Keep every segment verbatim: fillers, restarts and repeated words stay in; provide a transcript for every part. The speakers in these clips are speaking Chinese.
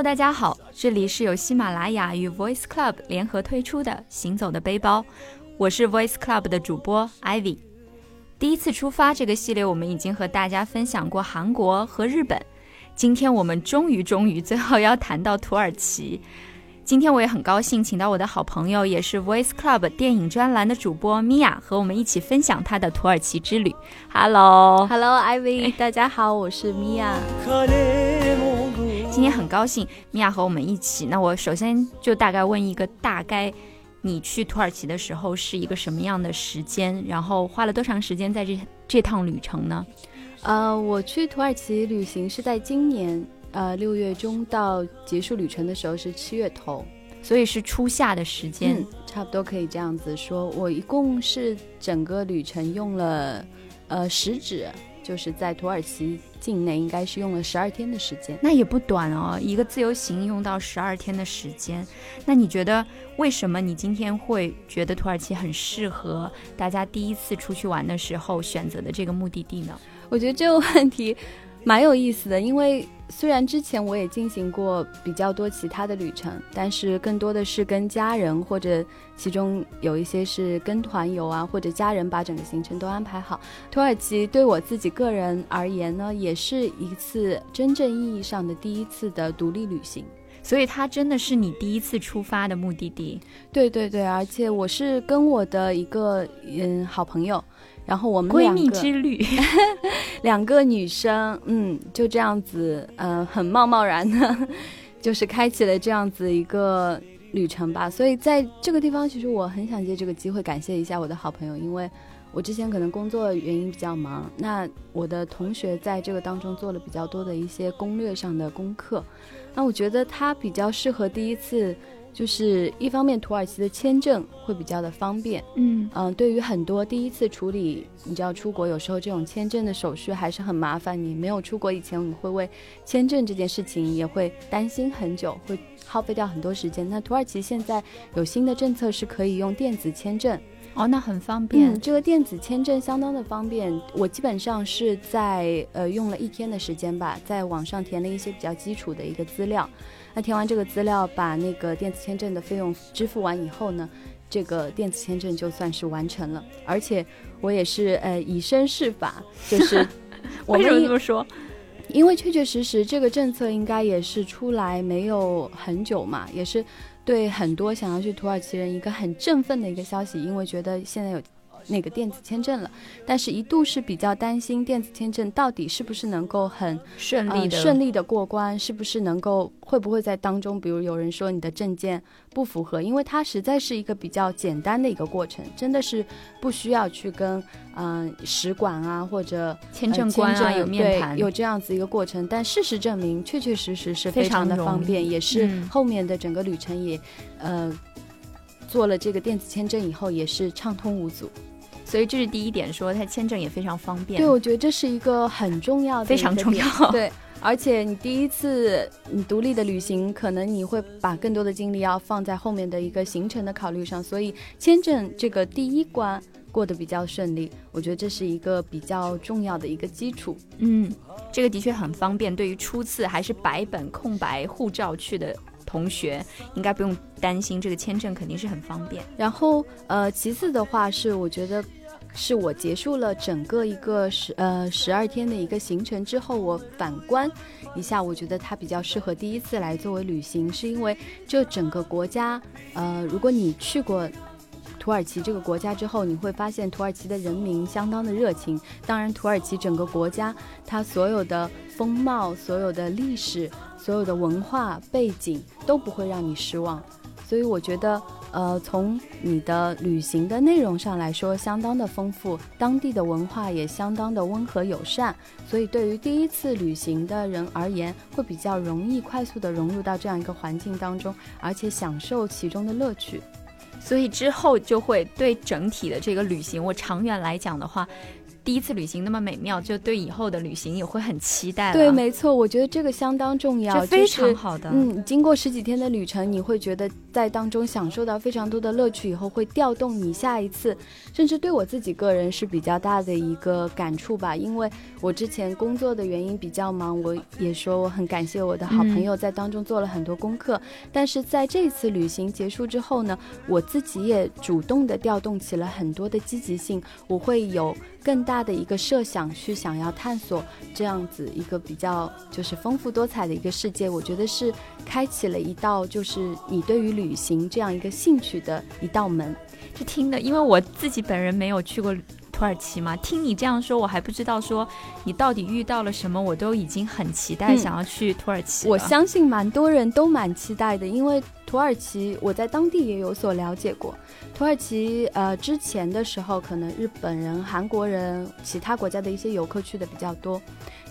Hello， 大家好，这里是由喜马拉雅与 VoiceClub 联合推出的行走的背包，我是 VoiceClub 的主播 Ivy。 第一次出发这个系列我们已经和大家分享过韩国和日本，今天我们终于终于最后要谈到土耳其。今天我也很高兴请到我的好朋友，也是 VoiceClub 电影专栏的主播 Mia 和我们一起分享她的土耳其之旅。 Hello Hello Ivy， 大家好，我是 Mia。今天很高兴米娅和我们一起，那我首先就大概问一个，大概你去土耳其的时候是一个什么样的时间，然后花了多长时间在这这趟旅程呢？呃，我去土耳其旅行是在今年呃六月中，到结束旅程的时候是七月头，所以是初夏的时间、嗯、差不多可以这样子说。我一共是整个旅程用了呃食指，就是在土耳其境内应该是用了十二天的时间，那也不短哦，一个自由行用到十二天的时间。那你觉得为什么你今天会觉得土耳其很适合大家第一次出去玩的时候选择的这个目的地呢？我觉得这个问题蛮有意思的，因为虽然之前我也进行过比较多其他的旅程，但是更多的是跟家人，或者其中有一些是跟团游啊，或者家人把整个行程都安排好。土耳其对我自己个人而言呢，也是一次真正意义上的第一次的独立旅行，所以它真的是你第一次出发的目的地。对对对，而且我是跟我的一个嗯好朋友，然后我们两个闺蜜之旅两个女生嗯就这样子呃很冒冒然的就是开启了这样子一个旅程吧。所以在这个地方其实我很想借这个机会感谢一下我的好朋友，因为我之前可能工作原因比较忙，那我的同学在这个当中做了比较多的一些攻略上的功课，那我觉得他比较适合第一次，就是一方面土耳其的签证会比较的方便，嗯嗯、呃，对于很多第一次处理，你知道出国有时候这种签证的手续还是很麻烦，你没有出国以前你会为签证这件事情也会担心很久，会耗费掉很多时间。那土耳其现在有新的政策是可以用电子签证，哦，那很方便、嗯、这个电子签证相当的方便。我基本上是在呃用了一天的时间吧，在网上填了一些比较基础的一个资料，那填完这个资料，把那个电子签证的费用支付完以后呢，这个电子签证就算是完成了。而且我也是呃以身试法，就是我为什么这么说？因为确确实实这个政策应该也是出来没有很久嘛，也是对很多想要去土耳其人一个很振奋的一个消息，因为觉得现在有那个电子签证了，但是一度是比较担心电子签证到底是不是能够很顺利的、呃、顺利的过关，是不是能够会不会在当中，比如有人说你的证件不符合，因为它实在是一个比较简单的一个过程，真的是不需要去跟嗯、呃、使馆啊或者签证官啊、呃、有面谈，有这样子一个过程。但事实证明，确确实实是非常的方便，也是后面的整个旅程也、嗯、呃做了这个电子签证以后也是畅通无阻。所以这是第一点，说它签证也非常方便。对，我觉得这是一个很重要的，非常重要。对，而且你第一次你独立的旅行，可能你会把更多的精力要放在后面的一个行程的考虑上，所以签证这个第一关过得比较顺利，我觉得这是一个比较重要的一个基础。嗯，这个的确很方便，对于初次还是白本空白护照去的同学应该不用担心，这个签证肯定是很方便。然后呃，其次的话是我觉得是我结束了整个一个十呃十二天的一个行程之后，我反观一下，我觉得它比较适合第一次来作为旅行，是因为这整个国家呃，如果你去过土耳其这个国家之后，你会发现土耳其的人民相当的热情。当然土耳其整个国家它所有的风貌、所有的历史、所有的文化背景都不会让你失望，所以我觉得呃，从你的旅行的内容上来说相当的丰富，当地的文化也相当的温和友善，所以对于第一次旅行的人而言会比较容易快速的融入到这样一个环境当中，而且享受其中的乐趣。所以之后就会对整体的这个旅行，我长远来讲的话，第一次旅行那么美妙，就对以后的旅行也会很期待了。对，没错，我觉得这个相当重要，这非常好的、就是、嗯，经过十几天的旅程，你会觉得在当中享受到非常多的乐趣，以后会调动你下一次，甚至对我自己个人是比较大的一个感触吧。因为我之前工作的原因比较忙，我也说我很感谢我的好朋友在当中做了很多功课、嗯、但是在这次旅行结束之后呢，我自己也主动的调动起了很多的积极性，我会有更大的一个设想去想要探索这样子一个比较就是丰富多彩的一个世界。我觉得是开启了一道就是你对于旅行这样一个兴趣的一道门。就听的，因为我自己本人没有去过土耳其嘛，听你这样说我还不知道说你到底遇到了什么，我都已经很期待想要去土耳其了、嗯、我相信蛮多人都蛮期待的，因为土耳其我在当地也有所了解过。土耳其呃之前的时候，可能日本人、韩国人、其他国家的一些游客去的比较多。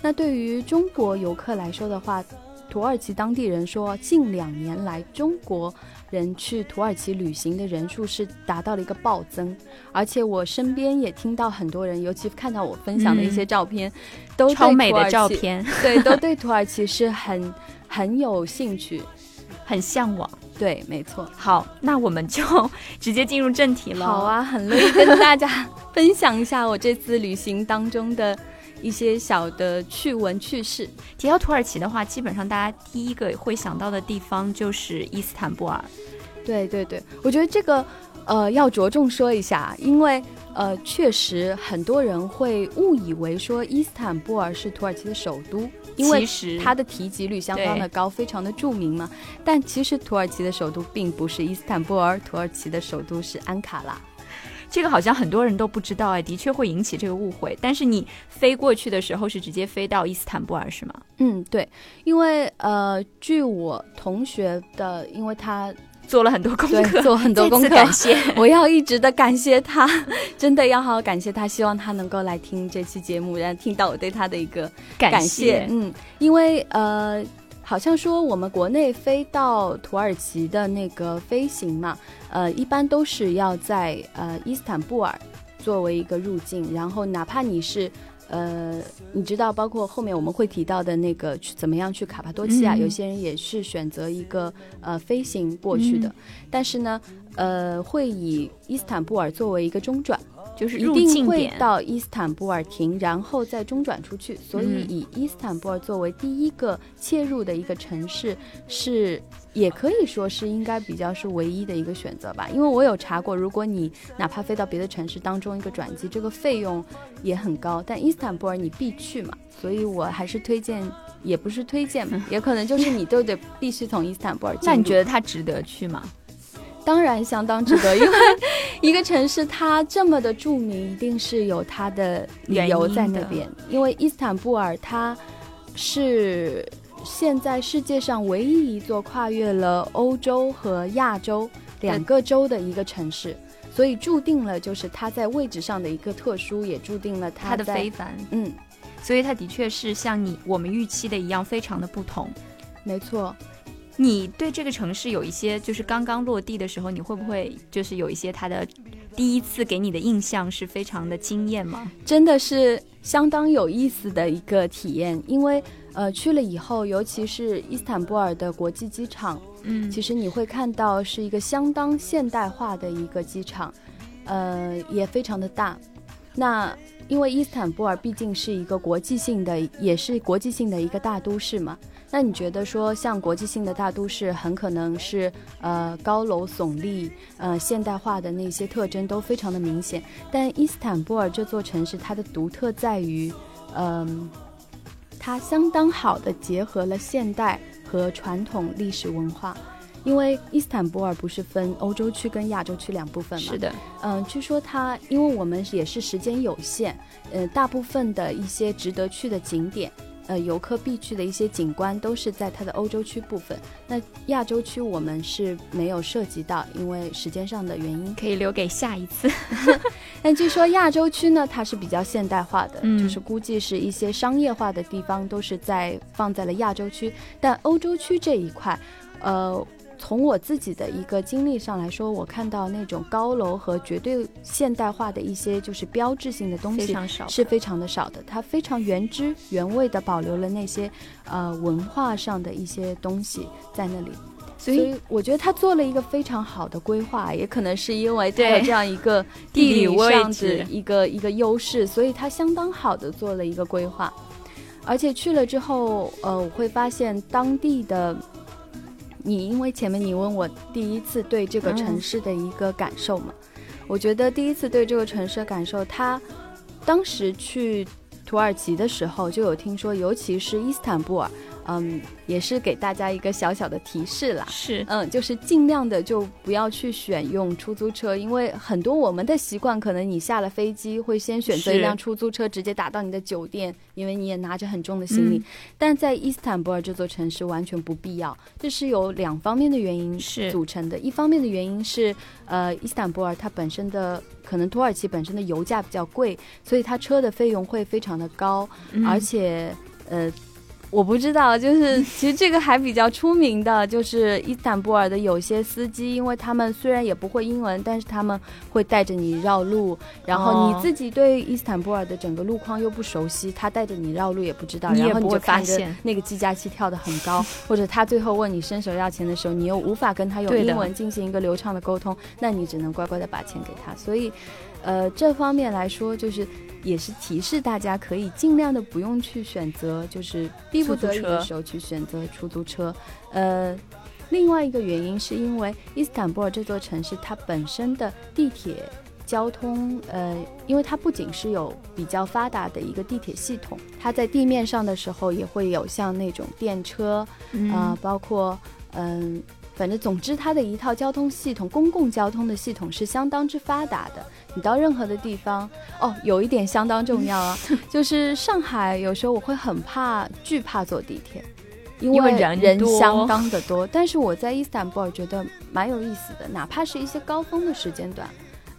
那对于中国游客来说的话，土耳其当地人说近两年来中国人去土耳其旅行的人数是达到了一个暴增，而且我身边也听到很多人，尤其看到我分享的一些照片、嗯、都超美的照片对，都对土耳其是很很有兴趣，很向往。对，没错。好，那我们就直接进入正题了。好啊，很乐意跟大家分享一下我这次旅行当中的一些小的趣闻趣事。提到土耳其的话，基本上大家第一个会想到的地方就是伊斯坦布尔。对对对，我觉得这个呃要着重说一下，因为呃确实很多人会误以为说伊斯坦布尔是土耳其的首都，因为它的提及率相当的高，非常的著名嘛。但其实土耳其的首都并不是伊斯坦布尔，土耳其的首都是安卡拉。这个好像很多人都不知道，哎，的确会引起这个误会。但是你飞过去的时候是直接飞到伊斯坦布尔是吗？嗯，对，因为呃，据我同学的，因为他做了很多功课，做很多功课，感谢，我要一直的感谢他，真的要好好感谢他，希望他能够来听这期节目，然后听到我对他的一个感谢。感谢嗯，因为呃，好像说我们国内飞到土耳其的那个飞行嘛，呃，一般都是要在呃伊斯坦布尔作为一个入境，然后哪怕你是呃，你知道，包括后面我们会提到的那个怎么样去卡帕多奇亚、嗯，有些人也是选择一个呃飞行过去的、嗯，但是呢，呃，会以伊斯坦布尔作为一个中转。就是入境点，一定会到伊斯坦布尔停，然后再中转出去。所以以伊斯坦布尔作为第一个切入的一个城市，是也可以说是应该比较是唯一的一个选择吧。因为我有查过，如果你哪怕飞到别的城市当中一个转机，这个费用也很高，但伊斯坦布尔你必去嘛，所以我还是推荐，也不是推荐嘛，也可能就是你都得必须从伊斯坦布尔进入。那你觉得它值得去吗？当然相当值得，因为一个城市它这么的著名，一定是有它的理由在那边。因为伊斯坦布尔它是现在世界上唯一一座跨越了欧洲和亚洲两个洲的一个城市，所以注定了就是它在位置上的一个特殊，也注定了它的非凡。嗯，所以它的确是像你我们预期的一样，非常的不同。没错。你对这个城市有一些，就是刚刚落地的时候，你会不会就是有一些它的第一次给你的印象是非常的惊艳吗？真的是相当有意思的一个体验，因为呃去了以后，尤其是伊斯坦布尔的国际机场，嗯，其实你会看到是一个相当现代化的一个机场，呃，也非常的大。那因为伊斯坦布尔毕竟是一个国际性的，也是国际性的一个大都市嘛。那你觉得说像国际性的大都市很可能是呃高楼耸立，呃现代化的那些特征都非常的明显，但伊斯坦布尔这座城市它的独特在于嗯、呃、它相当好的结合了现代和传统历史文化。因为伊斯坦布尔不是分欧洲区跟亚洲区两部分吗？是的。嗯、呃，据说它，因为我们也是时间有限，呃大部分的一些值得去的景点，呃，游客必去的一些景观都是在它的欧洲区部分，那亚洲区我们是没有涉及到，因为时间上的原因，可以留给下一次但据说亚洲区呢，它是比较现代化的、嗯、就是估计是一些商业化的地方都是在放在了亚洲区，但欧洲区这一块呃，从我自己的一个经历上来说，我看到那种高楼和绝对现代化的一些就是标志性的东西是非常的少的，它非常原汁原味的保留了那些呃文化上的一些东西在那里，所以我觉得他做了一个非常好的规划，也可能是因为他有这样一个地理上的一个一个优势，所以他相当好的做了一个规划。而且去了之后呃，我会发现当地的，你因为前面你问我第一次对这个城市的一个感受嘛，嗯、我觉得第一次对这个城市的感受，他当时去土耳其的时候就有听说，尤其是伊斯坦布尔，嗯，也是给大家一个小小的提示啦，是，嗯，就是尽量的就不要去选用出租车，因为很多我们的习惯，可能你下了飞机会先选择一辆出租车直接打到你的酒店，因为你也拿着很重的行李、嗯、但在伊斯坦布尔这座城市完全不必要，这是由两方面的原因组成的。一方面的原因是呃，伊斯坦布尔它本身的，可能土耳其本身的油价比较贵，所以它车的费用会非常的高、嗯、而且呃我不知道，就是其实这个还比较出名的，就是伊斯坦布尔的有些司机，因为他们虽然也不会英文，但是他们会带着你绕路，然后你自己对伊斯坦布尔的整个路况又不熟悉，他带着你绕路也不知道，然后你就看着那个计价器跳得很高，或者他最后问你伸手要钱的时候，你又无法跟他用英文进行一个流畅的沟通，那你只能乖乖的把钱给他。所以呃，这方面来说，就是也是提示大家可以尽量的不用去选择，就是逼不得已的时候去选择出租车。呃，另外一个原因是因为伊斯坦布尔这座城市它本身的地铁交通，呃，因为它不仅是有比较发达的一个地铁系统，它在地面上的时候也会有像那种电车，嗯、呃，包括嗯。呃反正总之它的一套交通系统，公共交通的系统是相当之发达的，你到任何的地方，哦，有一点相当重要啊，就是上海有时候我会很怕惧怕坐地铁，因为人相当的多，但是我在伊斯坦布尔觉得蛮有意思的，哪怕是一些高峰的时间段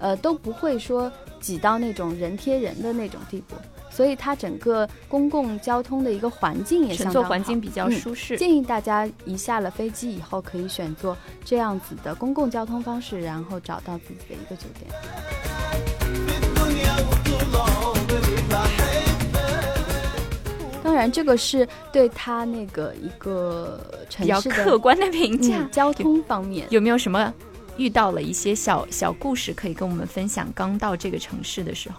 呃，都不会说挤到那种人贴人的那种地步，所以它整个公共交通的一个环境也相当好，乘坐环境比较舒适、嗯、建议大家一下了飞机以后可以选择这样子的公共交通方式，然后找到自己的一个酒店。当然这个是对他那个一个城市的比较客观的评价、嗯、交通方面 有, 有没有什么遇到了一些小小故事可以跟我们分享？刚到这个城市的时候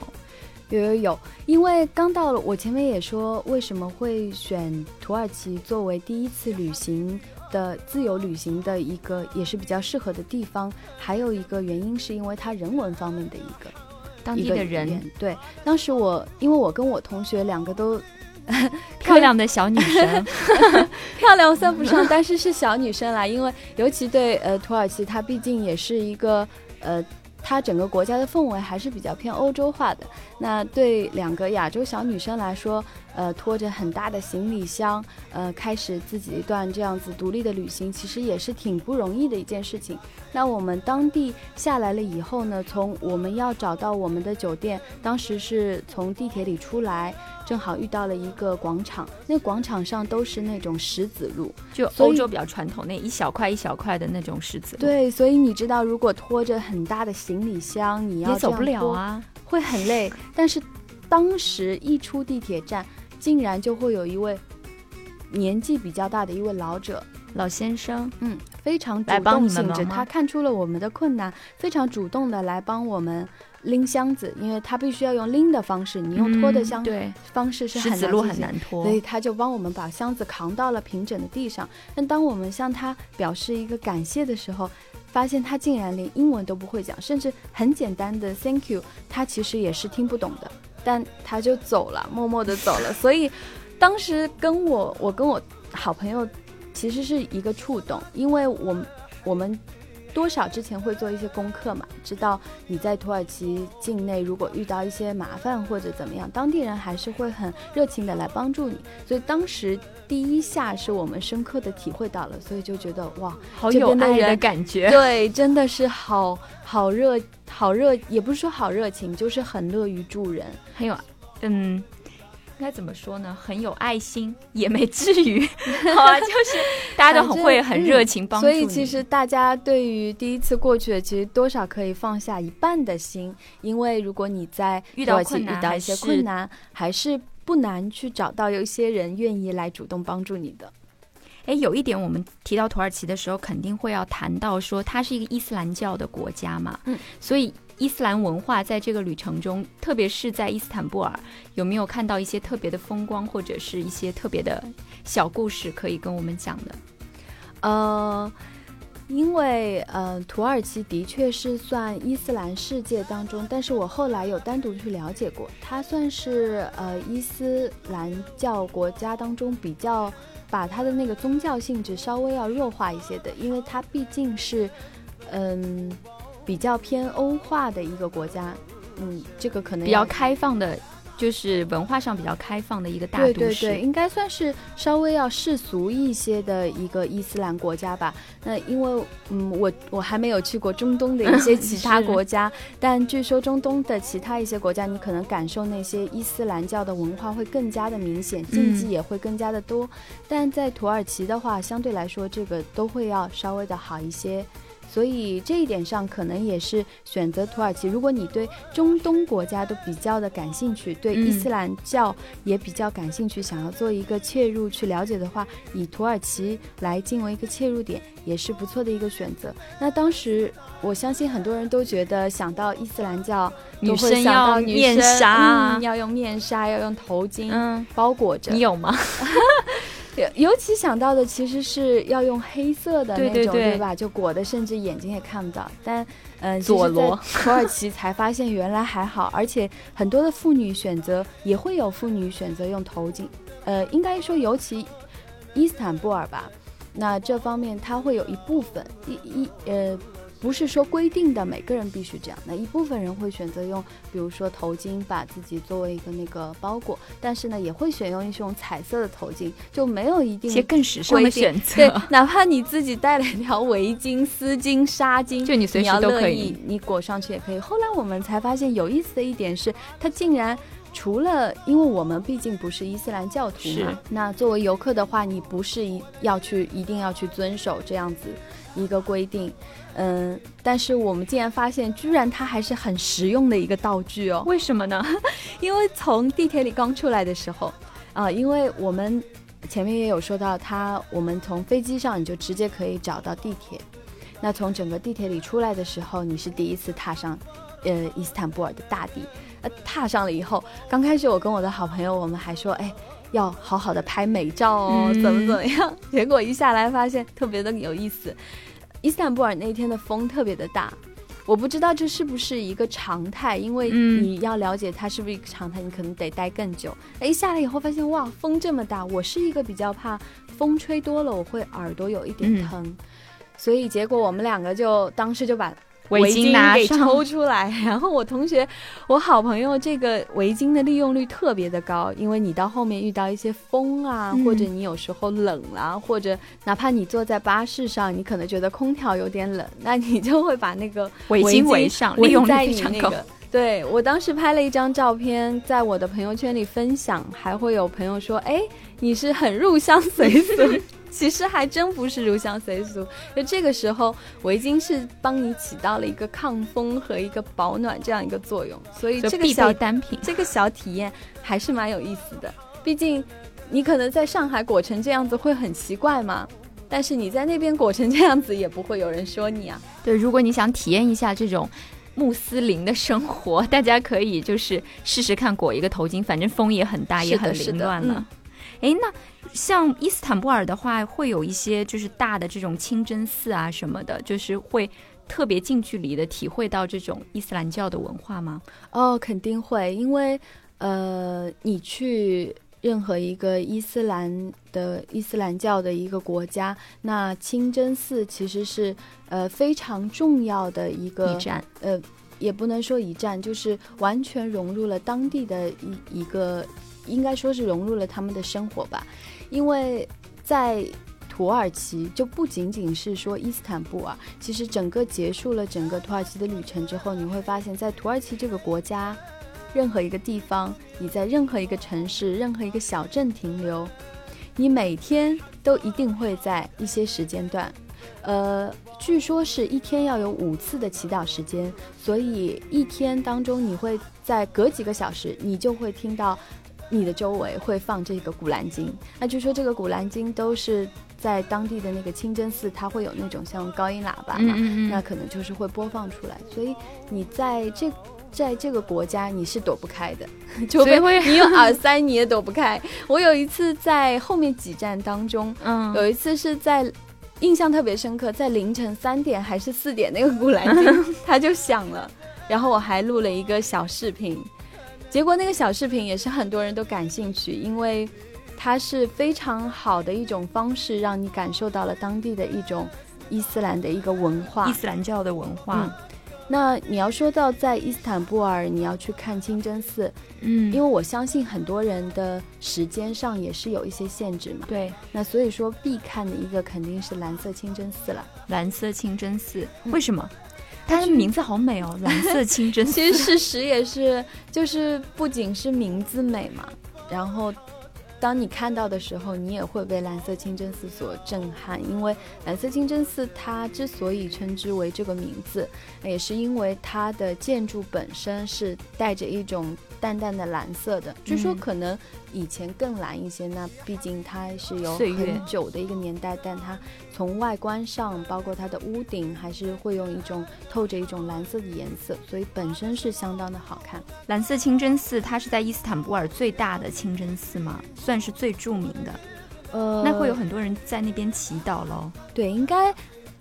有有有，因为刚到了，我前面也说为什么会选土耳其作为第一次旅行的自由旅行的一个也是比较适合的地方，还有一个原因是因为它人文方面的一个当地的人，对，当时我因为我跟我同学两个都漂亮的小女生漂亮算不上，但是是小女生啦，因为尤其对呃土耳其，它毕竟也是一个呃它整个国家的氛围还是比较偏欧洲化的，那对两个亚洲小女生来说呃，拖着很大的行李箱呃，开始自己一段这样子独立的旅行，其实也是挺不容易的一件事情。那我们当地下来了以后呢，从我们要找到我们的酒店，当时是从地铁里出来，正好遇到了一个广场，那广场上都是那种石子路，就欧洲比较传统那一小块一小块的那种石子路，对，所以你知道如果拖着很大的行李箱你要也走不了啊，会很累，但是当时一出地铁站竟然就会有一位年纪比较大的一位老者老先生，嗯，非常主动性质，他看出了我们的困难，非常主动的来帮我们拎箱子，因为他必须要用拎的方式，你用拖的箱、嗯、对方式是很难，石子路很难拖，所以他就帮我们把箱子扛到了平整的地上。但当我们向他表示一个感谢的时候，发现他竟然连英文都不会讲，甚至很简单的 thank you 他其实也是听不懂的，但他就走了，默默的走了。所以当时跟我我跟我好朋友其实是一个触动，因为我们我们多少之前会做一些功课嘛，知道你在土耳其境内如果遇到一些麻烦或者怎么样，当地人还是会很热情的来帮助你，所以当时第一下是我们深刻的体会到了，所以就觉得哇，好有爱的感觉，对，真的是好好热好热，也不是说好热情，就是很乐于助人，很有嗯该怎么说呢，很有爱心也没至于好啊，就是大家都很会很热情帮助你、嗯、所以其实大家对于第一次过去的其实多少可以放下一半的心，因为如果你在遇到困难遇到一些困难还是不难去找到有些人愿意来主动帮助你的。诶，有一点我们提到土耳其的时候肯定会要谈到说它是一个伊斯兰教的国家嘛、嗯、所以伊斯兰文化在这个旅程中特别是在伊斯坦布尔有没有看到一些特别的风光或者是一些特别的小故事可以跟我们讲的？呃，因为呃，土耳其的确是算伊斯兰世界当中，但是我后来有单独去了解过，它算是呃伊斯兰教国家当中比较把它的那个宗教性质稍微要弱化一些的，因为它毕竟是嗯、呃比较偏欧化的一个国家，嗯，这个可能比较开放的，就是文化上比较开放的一个大都市，对对对，应该算是稍微要世俗一些的一个伊斯兰国家吧。那因为嗯，我我还没有去过中东的一些其他国家但据说中东的其他一些国家你可能感受那些伊斯兰教的文化会更加的明显，禁忌也会更加的多、嗯、但在土耳其的话相对来说这个都会要稍微的好一些，所以这一点上可能也是选择土耳其，如果你对中东国家都比较的感兴趣，对伊斯兰教也比较感兴趣、嗯、想要做一个切入去了解的话，以土耳其来作为一个切入点也是不错的一个选择。那当时我相信很多人都觉得想到伊斯兰教都会想到女生要面纱、嗯、要用面纱要用头巾、嗯、包裹着，你有吗尤其想到的其实是要用黑色的那种， 对, 对, 对, 对吧？就裹的甚至眼睛也看不到。但嗯、呃，佐罗土耳其才发现原来还好，而且很多的妇女选择也会有妇女选择用头巾。呃，应该说尤其伊斯坦布尔吧，那这方面它会有一部分一一呃。不是说规定的每个人必须这样的，一部分人会选择用比如说头巾把自己作为一个那个包裹，但是呢也会选用一种彩色的头巾，就没有一定些更时尚的选择，对，哪怕你自己带了一条围巾丝巾纱巾，就你随时都可以 你, 你裹上去也可以。后来我们才发现有意思的一点是它竟然除了因为我们毕竟不是伊斯兰教徒嘛，那作为游客的话你不是要去一定要去遵守这样子一个规定，嗯，但是我们竟然发现居然它还是很实用的一个道具哦。为什么呢？因为从地铁里刚出来的时候啊、呃，因为我们前面也有说到它，我们从飞机上你就直接可以找到地铁，那从整个地铁里出来的时候你是第一次踏上呃伊斯坦布尔的大地，呃，踏上了以后刚开始我跟我的好朋友我们还说哎要好好的拍美照哦、嗯、怎么怎么样，结果一下来发现特别的有意思。伊斯坦布尔那天的风特别的大，我不知道这是不是一个常态，因为你要了解它是不是一个常态你可能得待更久，一下来以后发现哇风这么大，我是一个比较怕风吹多了我会耳朵有一点疼、嗯、所以结果我们两个就当时就把围巾拿给抽出来，然后我同学我好朋友这个围巾的利用率特别的高，因为你到后面遇到一些风啊、嗯、或者你有时候冷啊，或者哪怕你坐在巴士上你可能觉得空调有点冷，那你就会把那个围巾围上，利用率非常高。对，我当时拍了一张照片在我的朋友圈里分享，还会有朋友说哎你是很入乡随俗其实还真不是入乡随俗，就这个时候围巾是帮你起到了一个抗风和一个保暖这样一个作用，所以这个小单品这个小体验还是蛮有意思的。毕竟你可能在上海裹成这样子会很奇怪嘛，但是你在那边裹成这样子也不会有人说你啊。对，如果你想体验一下这种穆斯林的生活，大家可以就是试试看裹一个头巾，反正风也很大也很凌乱了。哎、嗯，那像伊斯坦布尔的话会有一些就是大的这种清真寺啊什么的，就是会特别近距离的体会到这种伊斯兰教的文化吗？哦，肯定会，因为呃，你去任何一个伊斯兰的伊斯兰教的一个国家，那清真寺其实是呃非常重要的一个一站，呃也不能说一站，就是完全融入了当地的一一个，应该说是融入了他们的生活吧。因为在土耳其就不仅仅是说伊斯坦布尔，其实整个结束了整个土耳其的旅程之后，你会发现在土耳其这个国家任何一个地方，你在任何一个城市、任何一个小镇停留，你每天都一定会在一些时间段，呃，据说是一天要有五次的祈祷时间，所以一天当中你会在隔几个小时，你就会听到你的周围会放这个古兰经。那据说这个古兰经都是在当地的那个清真寺，它会有那种像高音喇叭嘛，嗯嗯嗯，那可能就是会播放出来，所以你在这在这个国家你是躲不开的，除非你有耳塞你也躲不开。我有一次在后面几站当中，嗯，有一次是在印象特别深刻，在凌晨三点还是四点那个古兰经它就响了，然后我还录了一个小视频，结果那个小视频也是很多人都感兴趣，因为它是非常好的一种方式让你感受到了当地的一种伊斯兰的一个文化，伊斯兰教的文化，嗯，那你要说到在伊斯坦布尔你要去看清真寺，嗯，因为我相信很多人的时间上也是有一些限制嘛，对，那所以说必看的一个肯定是蓝色清真寺了。蓝色清真寺，嗯，为什么？它的名字好美哦，蓝色清真寺。其实事实也是，就是不仅是名字美嘛，然后当你看到的时候你也会被蓝色清真寺所震撼，因为蓝色清真寺它之所以称之为这个名字，也是因为它的建筑本身是带着一种淡淡的蓝色的，据说可能以前更蓝一些，那毕竟它是有很久的一个年代，但它从外观上包括它的屋顶还是会用一种透着一种蓝色的颜色，所以本身是相当的好看。蓝色清真寺它是在伊斯坦布尔最大的清真寺吗？算是最著名的，呃，那会有很多人在那边祈祷咯。对，应该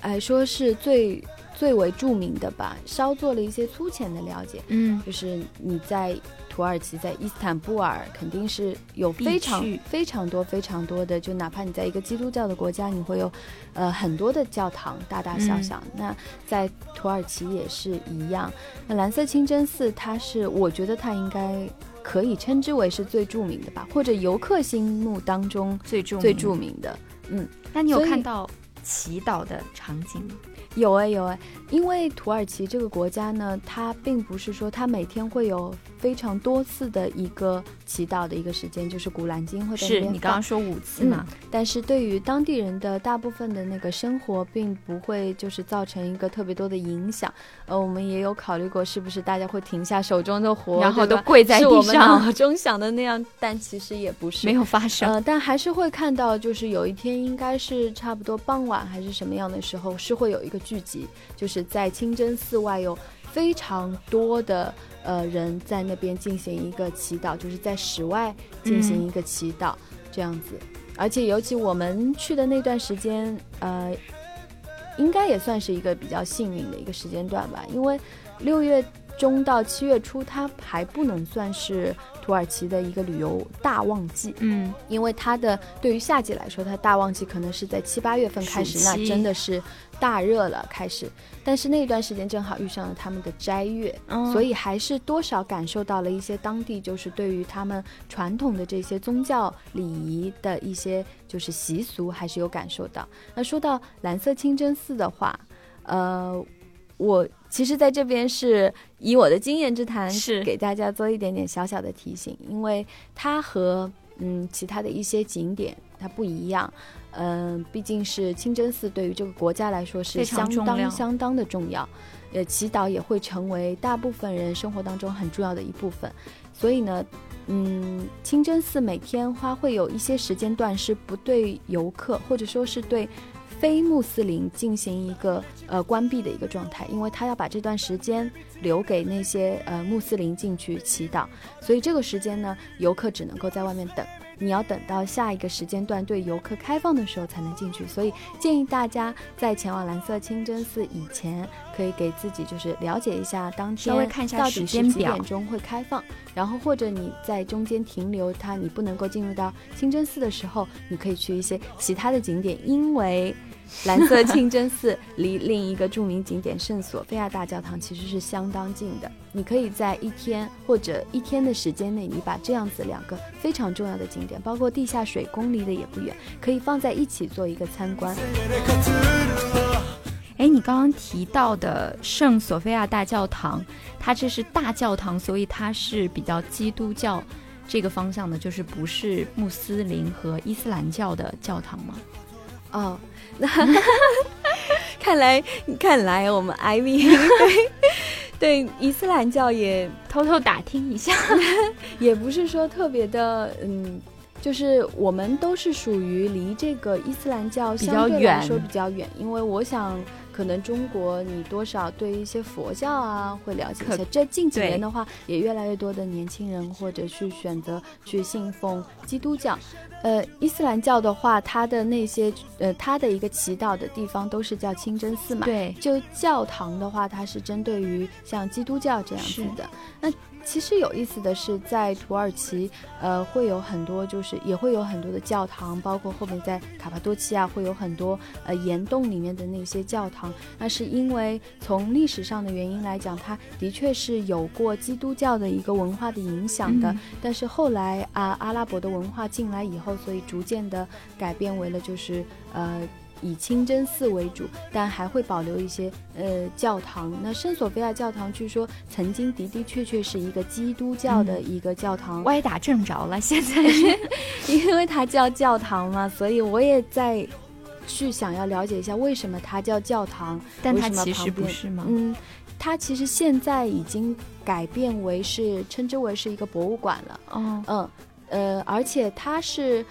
来说是最最为著名的吧，稍做了一些粗浅的了解，嗯，就是你在土耳其在伊斯坦布尔肯定是有非常非常多非常多的，就哪怕你在一个基督教的国家你会有呃很多的教堂，大大小小，嗯，那在土耳其也是一样。那蓝色清真寺它是我觉得它应该可以称之为是最著名的吧，或者游客心目当中最著名最著名的。嗯，那你有看到祈祷的场景吗？有哎有哎，因为土耳其这个国家呢，它并不是说它每天会有非常多次的一个祈祷的一个时间，就是古兰经会在那边放，是你刚刚说五次嘛，嗯，但是对于当地人的大部分的那个生活并不会就是造成一个特别多的影响。呃，我们也有考虑过是不是大家会停下手中的活，然后都跪在地上，是我们脑中想的那样，但其实也不是，没有发生，呃，但还是会看到，就是有一天应该是差不多傍晚还是什么样的时候，是会有一个聚集，就是在清真寺外有非常多的呃人在那边进行一个祈祷，就是在室外进行一个祈祷，嗯，这样子。而且尤其我们去的那段时间，呃，应该也算是一个比较幸运的一个时间段吧，因为六月中到七月初，它还不能算是土耳其的一个旅游大旺季，嗯，因为它的对于夏季来说，它大旺季可能是在七八月份开始，那真的是大热了开始。但是那段时间正好遇上了他们的斋月，哦，所以还是多少感受到了一些当地就是对于他们传统的这些宗教礼仪的一些就是习俗还是有感受到。那说到蓝色清真寺的话，呃，我其实在这边是以我的经验之谈，是给大家做一点点小小的提醒，因为它和嗯其他的一些景点它不一样，嗯，呃，毕竟是清真寺对于这个国家来说是相当相当的重要，呃，祈祷也会成为大部分人生活当中很重要的一部分，所以呢，嗯，清真寺每天它会有一些时间段是不对游客或者说是对非穆斯林进行一个呃关闭的一个状态，因为他要把这段时间留给那些呃穆斯林进去祈祷，所以这个时间呢，游客只能够在外面等，你要等到下一个时间段对游客开放的时候才能进去，所以建议大家在前往蓝色清真寺以前，可以给自己就是了解一下当天到底是几点钟会开放，然后或者你在中间停留它，你不能够进入到清真寺的时候，你可以去一些其他的景点，因为蓝色清真寺离另一个著名景点圣索菲亚大教堂其实是相当近的，你可以在一天或者一天的时间内，你把这样子两个非常重要的景点，包括地下水宫离得也不远，可以放在一起做一个参观。哎，你刚刚提到的圣索菲亚大教堂，它这是大教堂，所以它是比较基督教这个方向的，就是不是穆斯林和伊斯兰教的教堂吗？哦，那看来看来我们 Ivy 对, 对伊斯兰教也偷偷打听一下，也不是说特别的，嗯，就是我们都是属于离这个伊斯兰教相对来说比较远，因为我想可能中国你多少对一些佛教啊会了解一些，这近几年的话也越来越多的年轻人或者去选择去信奉基督教。呃，伊斯兰教的话，它的那些呃，它的一个祈祷的地方都是叫清真寺嘛。对，就教堂的话，它是针对于像基督教这样子的。那其实有意思的是，在土耳其，呃，会有很多，就是也会有很多的教堂，包括后面在卡帕多奇亚会有很多呃岩洞里面的那些教堂。那是因为从历史上的原因来讲，它的确是有过基督教的一个文化的影响的。嗯、但是后来啊、呃，阿拉伯的文化进来以后，所以逐渐的改变为了就是呃以清真寺为主，但还会保留一些呃教堂。那圣索菲亚教堂据说曾经的的确确是一个基督教的一个教堂，嗯、歪打正着了。现在因为它叫教堂嘛，所以我也在去想要了解一下为什么它叫教堂，但它其实不是吗？嗯，它其实现在已经改变为是称之为是一个博物馆了。哦，嗯。呃，而且它是，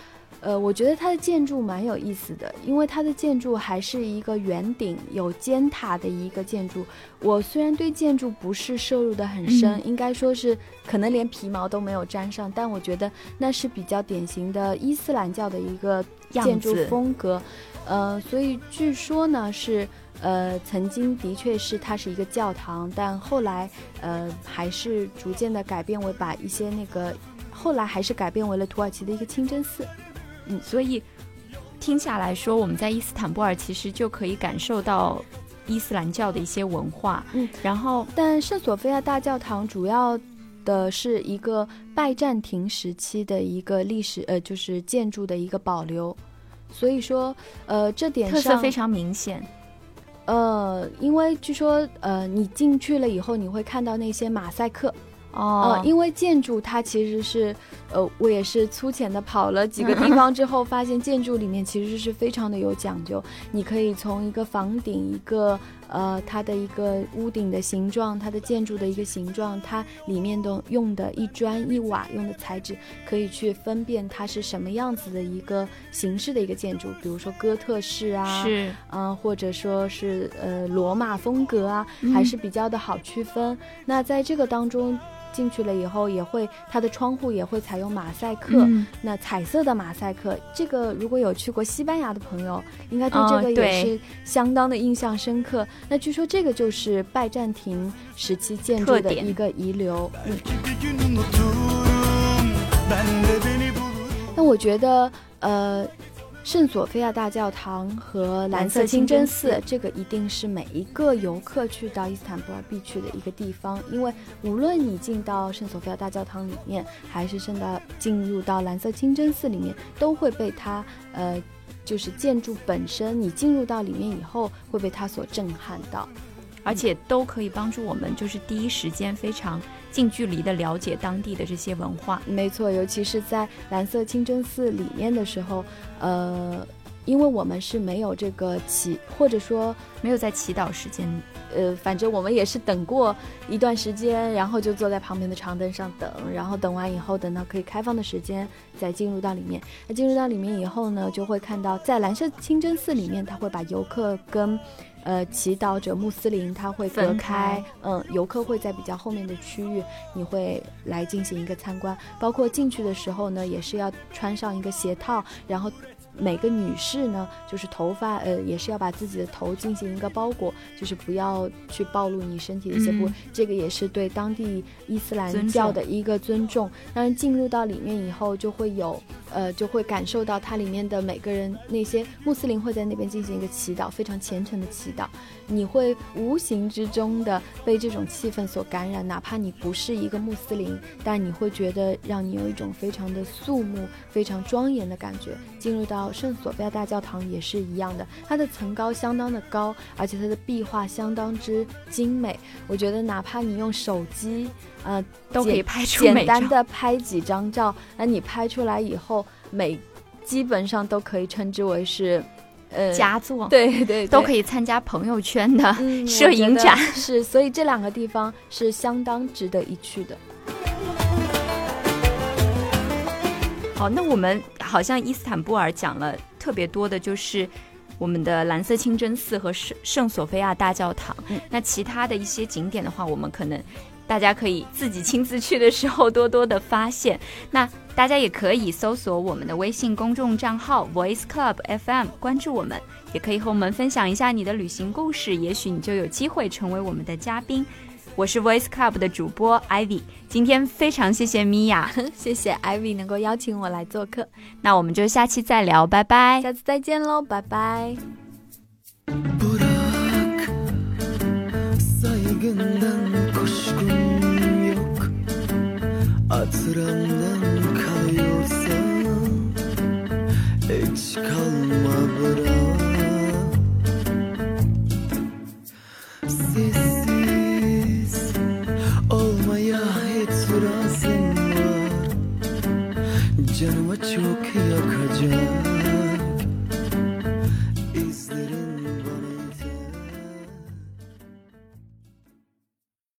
呃，我觉得它的建筑蛮有意思的，因为它的建筑还是一个圆顶有尖塔的一个建筑。我虽然对建筑不是摄入的很深，嗯、应该说是可能连皮毛都没有沾上，但我觉得那是比较典型的伊斯兰教的一个建筑风格。呃，所以据说呢是，呃，曾经的确是它是一个教堂，但后来呃还是逐渐的改变为把一些那个。后来还是改变为了土耳其的一个清真寺。嗯，所以听下来说，我们在伊斯坦布尔其实就可以感受到伊斯兰教的一些文化。嗯，然后但圣索菲亚大教堂主要的是一个拜占庭时期的一个历史，呃，就是建筑的一个保留，所以说，呃，这点上特色非常明显。呃，因为据说，呃，你进去了以后，你会看到那些马赛克。哦、呃，因为建筑它其实是，呃，我也是粗浅的跑了几个地方之后，发现建筑里面其实是非常的有讲究。你可以从一个房顶，一个呃它的一个屋顶的形状，它的建筑的一个形状，它里面的用的一砖一瓦用的材质，可以去分辨它是什么样子的一个形式的一个建筑，比如说哥特式啊，是，嗯、呃，或者说是呃罗马风格啊，还是比较的好区分。嗯、那在这个当中。进去了以后也会，它的窗户也会采用马赛克，嗯、那彩色的马赛克，这个如果有去过西班牙的朋友应该对这个也是相当的印象深刻。哦、那据说这个就是拜占庭时期建筑的一个遗留。嗯、那我觉得呃圣索菲亚大教堂和蓝色清真寺，这个一定是每一个游客去到伊斯坦布尔必去的一个地方，因为无论你进到圣索菲亚大教堂里面，还是进到进入到蓝色清真寺里面，都会被它呃，就是建筑本身，你进入到里面以后会被它所震撼到，而且都可以帮助我们，就是第一时间非常近距离的了解当地的这些文化。没错，尤其是在蓝色清真寺里面的时候，呃，因为我们是没有这个祈，或者说没有在祈祷时间，呃，反正我们也是等过一段时间，然后就坐在旁边的长凳上等，然后等完以后，等到可以开放的时间再进入到里面。那进入到里面以后呢，就会看到在蓝色清真寺里面，它会把游客跟呃，祈祷者穆斯林他会隔开，嗯，游客会在比较后面的区域，你会来进行一个参观。包括进去的时候呢，也是要穿上一个鞋套，然后每个女士呢，就是头发，呃，也是要把自己的头进行一个包裹，就是不要去暴露你身体的一些部位。嗯、这个也是对当地伊斯兰教的一个尊重。当然，进入到里面以后，就会有。呃，就会感受到它里面的每个人，那些穆斯林会在那边进行一个祈祷，非常虔诚的祈祷。你会无形之中的被这种气氛所感染，哪怕你不是一个穆斯林，但你会觉得让你有一种非常的肃穆、非常庄严的感觉。进入到到圣索菲亚大教堂也是一样的，它的层高相当的高，而且它的壁画相当之精美，我觉得哪怕你用手机呃都可以拍出美照，简单的拍几张照，那你拍出来以后美基本上都可以称之为是呃、佳作，对 对, 对，都可以参加朋友圈的摄影展、嗯、是，所以这两个地方是相当值得一去的。好，那我们好像伊斯坦布尔讲了特别多的就是我们的蓝色清真寺和圣索菲亚大教堂、嗯、那其他的一些景点的话，我们可能大家可以自己亲自去的时候多多的发现。那大家也可以搜索我们的微信公众账号 VoiceClub F M 关注我们，也可以和我们分享一下你的旅行故事，也许你就有机会成为我们的嘉宾。我是 VoiceClub 的主播 Ivy， 今天非常谢谢 Mia 谢谢 Ivy 能够邀请我来做客，那我们就下期再聊，拜拜，下次再见喽，拜拜。Hatıramdan kayıyorsan hiç kalma bırak. Sessiz olmaya itirazım var, canıma çok yakacak.